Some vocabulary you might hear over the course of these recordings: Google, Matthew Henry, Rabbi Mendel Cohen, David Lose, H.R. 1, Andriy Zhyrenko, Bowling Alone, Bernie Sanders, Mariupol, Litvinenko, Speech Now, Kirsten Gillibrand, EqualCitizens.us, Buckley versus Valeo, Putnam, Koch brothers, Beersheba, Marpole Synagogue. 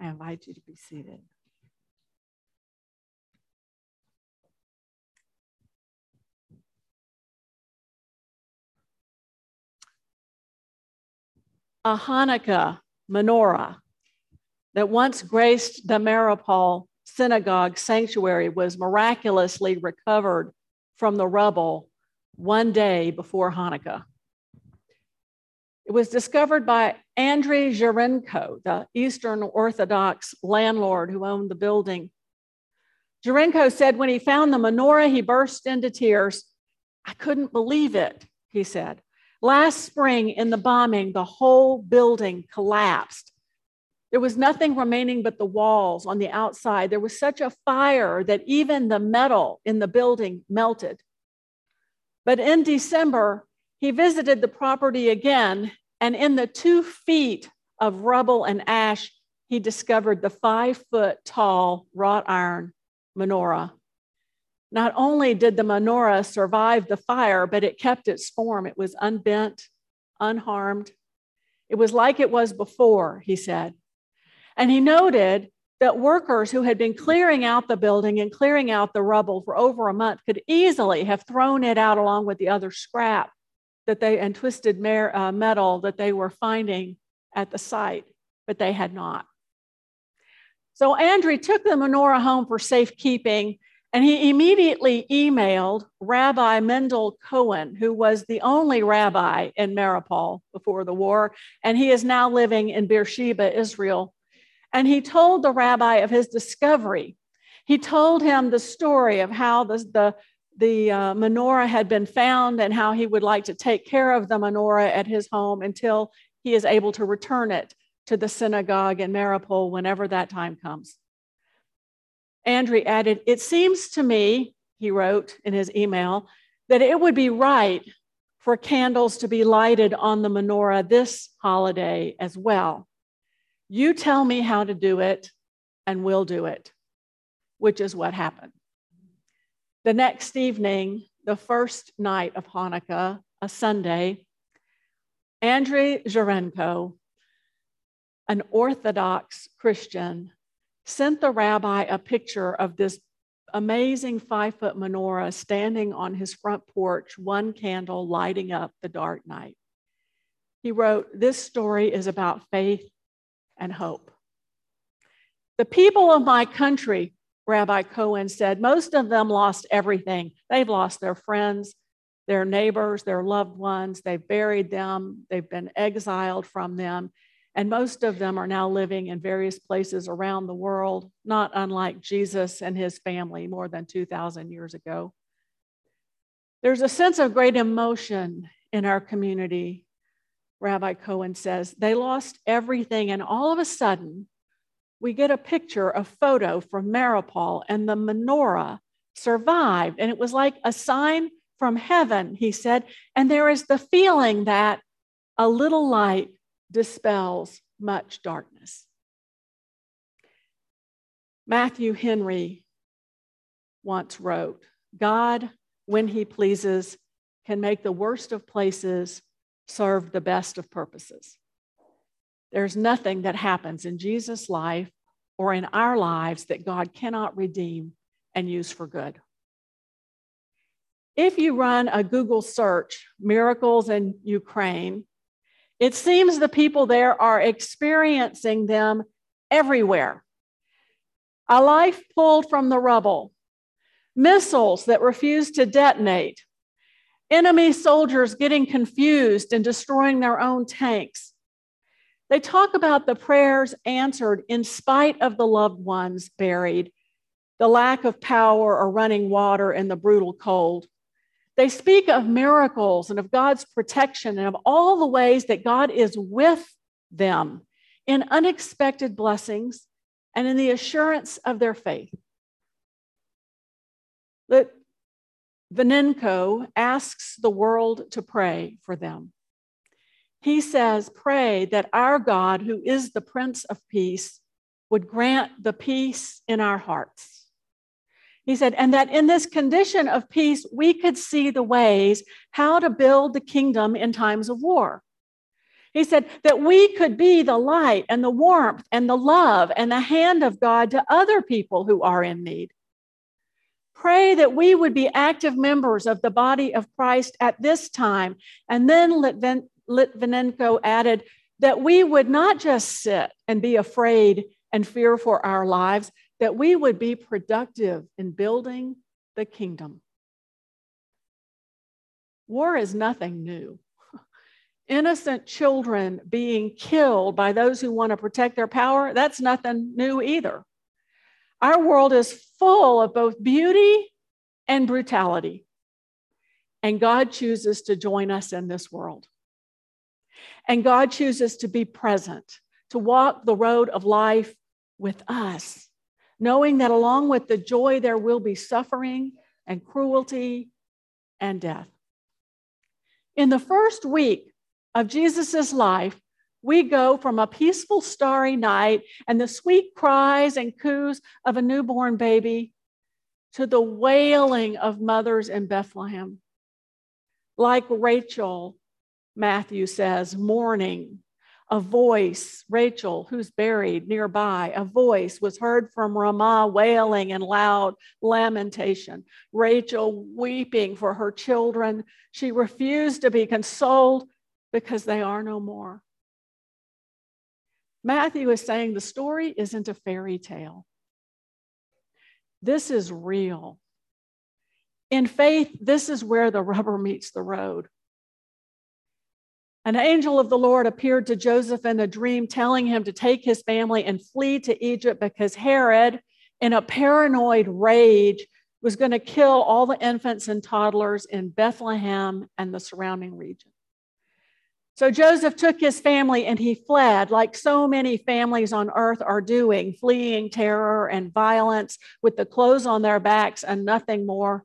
I invite you to be seated. A Hanukkah menorah that once graced the Marpole Synagogue sanctuary was miraculously recovered from the rubble one day before Hanukkah. It was discovered by Andriy Zhyrenko, the Eastern Orthodox landlord who owned the building. Zhyrenko said when he found the menorah, he burst into tears. "I couldn't believe it," he said. "Last spring in the bombing, the whole building collapsed. There was nothing remaining but the walls on the outside. There was such a fire that even the metal in the building melted." But in December, he visited the property again, and in the 2 feet of rubble and ash, he discovered the 5-foot-tall wrought iron menorah. Not only did the menorah survive the fire, but it kept its form. It was unbent, unharmed. It was like it was before, he said. And he noted that workers who had been clearing out the building and clearing out the rubble for over a month could easily have thrown it out along with the other scrap that they and twisted metal that they were finding at the site, but they had not. So Andriy took the menorah home for safekeeping, and he immediately emailed Rabbi Mendel Cohen, who was the only rabbi in Mariupol before the war, and he is now living in Beersheba, Israel. And he told the rabbi of his discovery. He told him the story of how the menorah had been found and how he would like to take care of the menorah at his home until he is able to return it to the synagogue in Mariupol whenever that time comes. Andriy added, "It seems to me," he wrote in his email, "that it would be right for candles to be lighted on the menorah this holiday as well. You tell me how to do it and we'll do it," which is what happened. The next evening, the first night of Hanukkah, a Sunday, Andriy Zhyrenko, an Orthodox Christian, sent the rabbi a picture of this amazing 5-foot menorah standing on his front porch, one candle lighting up the dark night. He wrote, "This story is about faith and hope. The people of my country," Rabbi Cohen said, "most of them lost everything. They've lost their friends, their neighbors, their loved ones. They've buried them. They've been exiled from them. And most of them are now living in various places around the world, not unlike Jesus and his family more than 2,000 years ago. There's a sense of great emotion in our community," Rabbi Cohen says. "They lost everything, and all of a sudden, we get a picture, a photo from Mariupol, and the menorah survived. And it was like a sign from heaven," he said. "And there is the feeling that a little light dispels much darkness." Matthew Henry once wrote, "God, when he pleases, can make the worst of places serve the best of purposes." There's nothing that happens in Jesus' life or in our lives that God cannot redeem and use for good. If you run a Google search, miracles in Ukraine, it seems the people there are experiencing them everywhere. A life pulled from the rubble, missiles that refuse to detonate, enemy soldiers getting confused and destroying their own tanks. They talk about the prayers answered in spite of the loved ones buried, the lack of power or running water, and the brutal cold. They speak of miracles and of God's protection and of all the ways that God is with them in unexpected blessings and in the assurance of their faith. Litvinenko asks the world to pray for them. He says, "Pray that our God, who is the Prince of Peace, would grant the peace in our hearts." He said, "And that in this condition of peace, we could see the ways how to build the kingdom in times of war." He said that we could be the light and the warmth and the love and the hand of God to other people who are in need. Pray that we would be active members of the body of Christ at this time. And then Litvinenko added that we would not just sit and be afraid and fear for our lives, that we would be productive in building the kingdom. War is nothing new. Innocent children being killed by those who want to protect their power, that's nothing new either. Our world is full of both beauty and brutality, and God chooses to join us in this world. And God chooses to be present, to walk the road of life with us, knowing that along with the joy, there will be suffering and cruelty and death. In the first week of Jesus's life, we go from a peaceful starry night and the sweet cries and coos of a newborn baby to the wailing of mothers in Bethlehem. Like Rachel, Matthew says, mourning, a voice, Rachel, who's buried nearby, a voice was heard from Ramah wailing in loud lamentation. Rachel weeping for her children. She refused to be consoled because they are no more. Matthew is saying the story isn't a fairy tale. This is real. In faith, this is where the rubber meets the road. An angel of the Lord appeared to Joseph in a dream, telling him to take his family and flee to Egypt because Herod, in a paranoid rage, was going to kill all the infants and toddlers in Bethlehem and the surrounding region. So Joseph took his family and he fled, like so many families on earth are doing, fleeing terror and violence with the clothes on their backs and nothing more.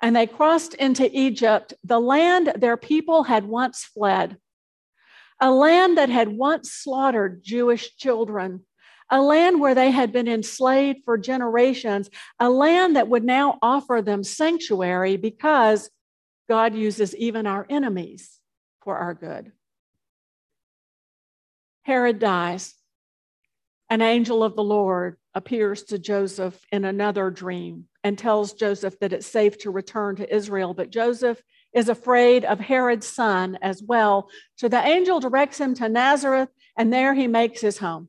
And they crossed into Egypt, the land their people had once fled, a land that had once slaughtered Jewish children, a land where they had been enslaved for generations, a land that would now offer them sanctuary because God uses even our enemies for our good. Herod dies. An angel of the Lord appears to Joseph in another dream and tells Joseph that it's safe to return to Israel. But Joseph is afraid of Herod's son as well. So the angel directs him to Nazareth, and there he makes his home.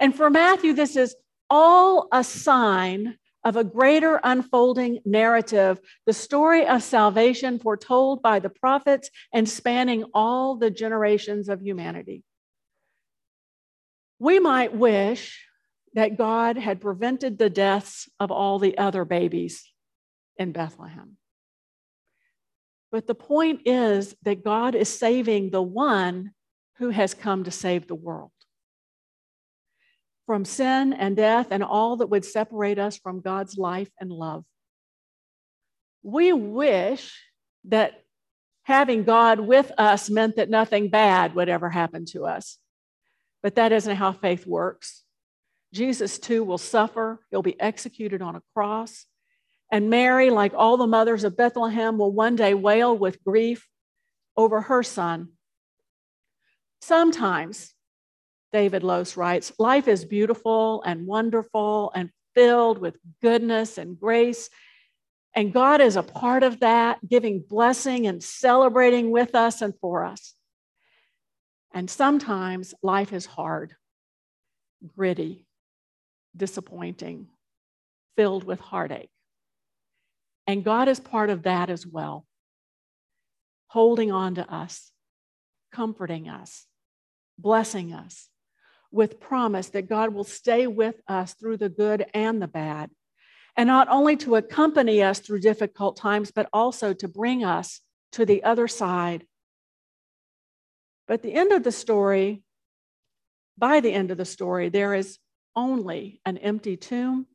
And for Matthew, this is all a sign of a greater unfolding narrative, the story of salvation foretold by the prophets and spanning all the generations of humanity. We might wish that God had prevented the deaths of all the other babies in Bethlehem. But the point is that God is saving the one who has come to save the world from sin and death and all that would separate us from God's life and love. We wish that having God with us meant that nothing bad would ever happen to us. But that isn't how faith works. Jesus, too, will suffer. He'll be executed on a cross. And Mary, like all the mothers of Bethlehem, will one day wail with grief over her son. Sometimes, David Lose writes, life is beautiful and wonderful and filled with goodness and grace. And God is a part of that, giving blessing and celebrating with us and for us. And sometimes life is hard, gritty, disappointing, filled with heartache. And God is part of that as well, holding on to us, comforting us, blessing us with promise that God will stay with us through the good and the bad, and not only to accompany us through difficult times, but also to bring us to the other side. But the end of the story, by the end of the story, there is only an empty tomb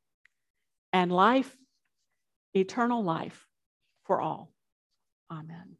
and life, eternal life for all. Amen.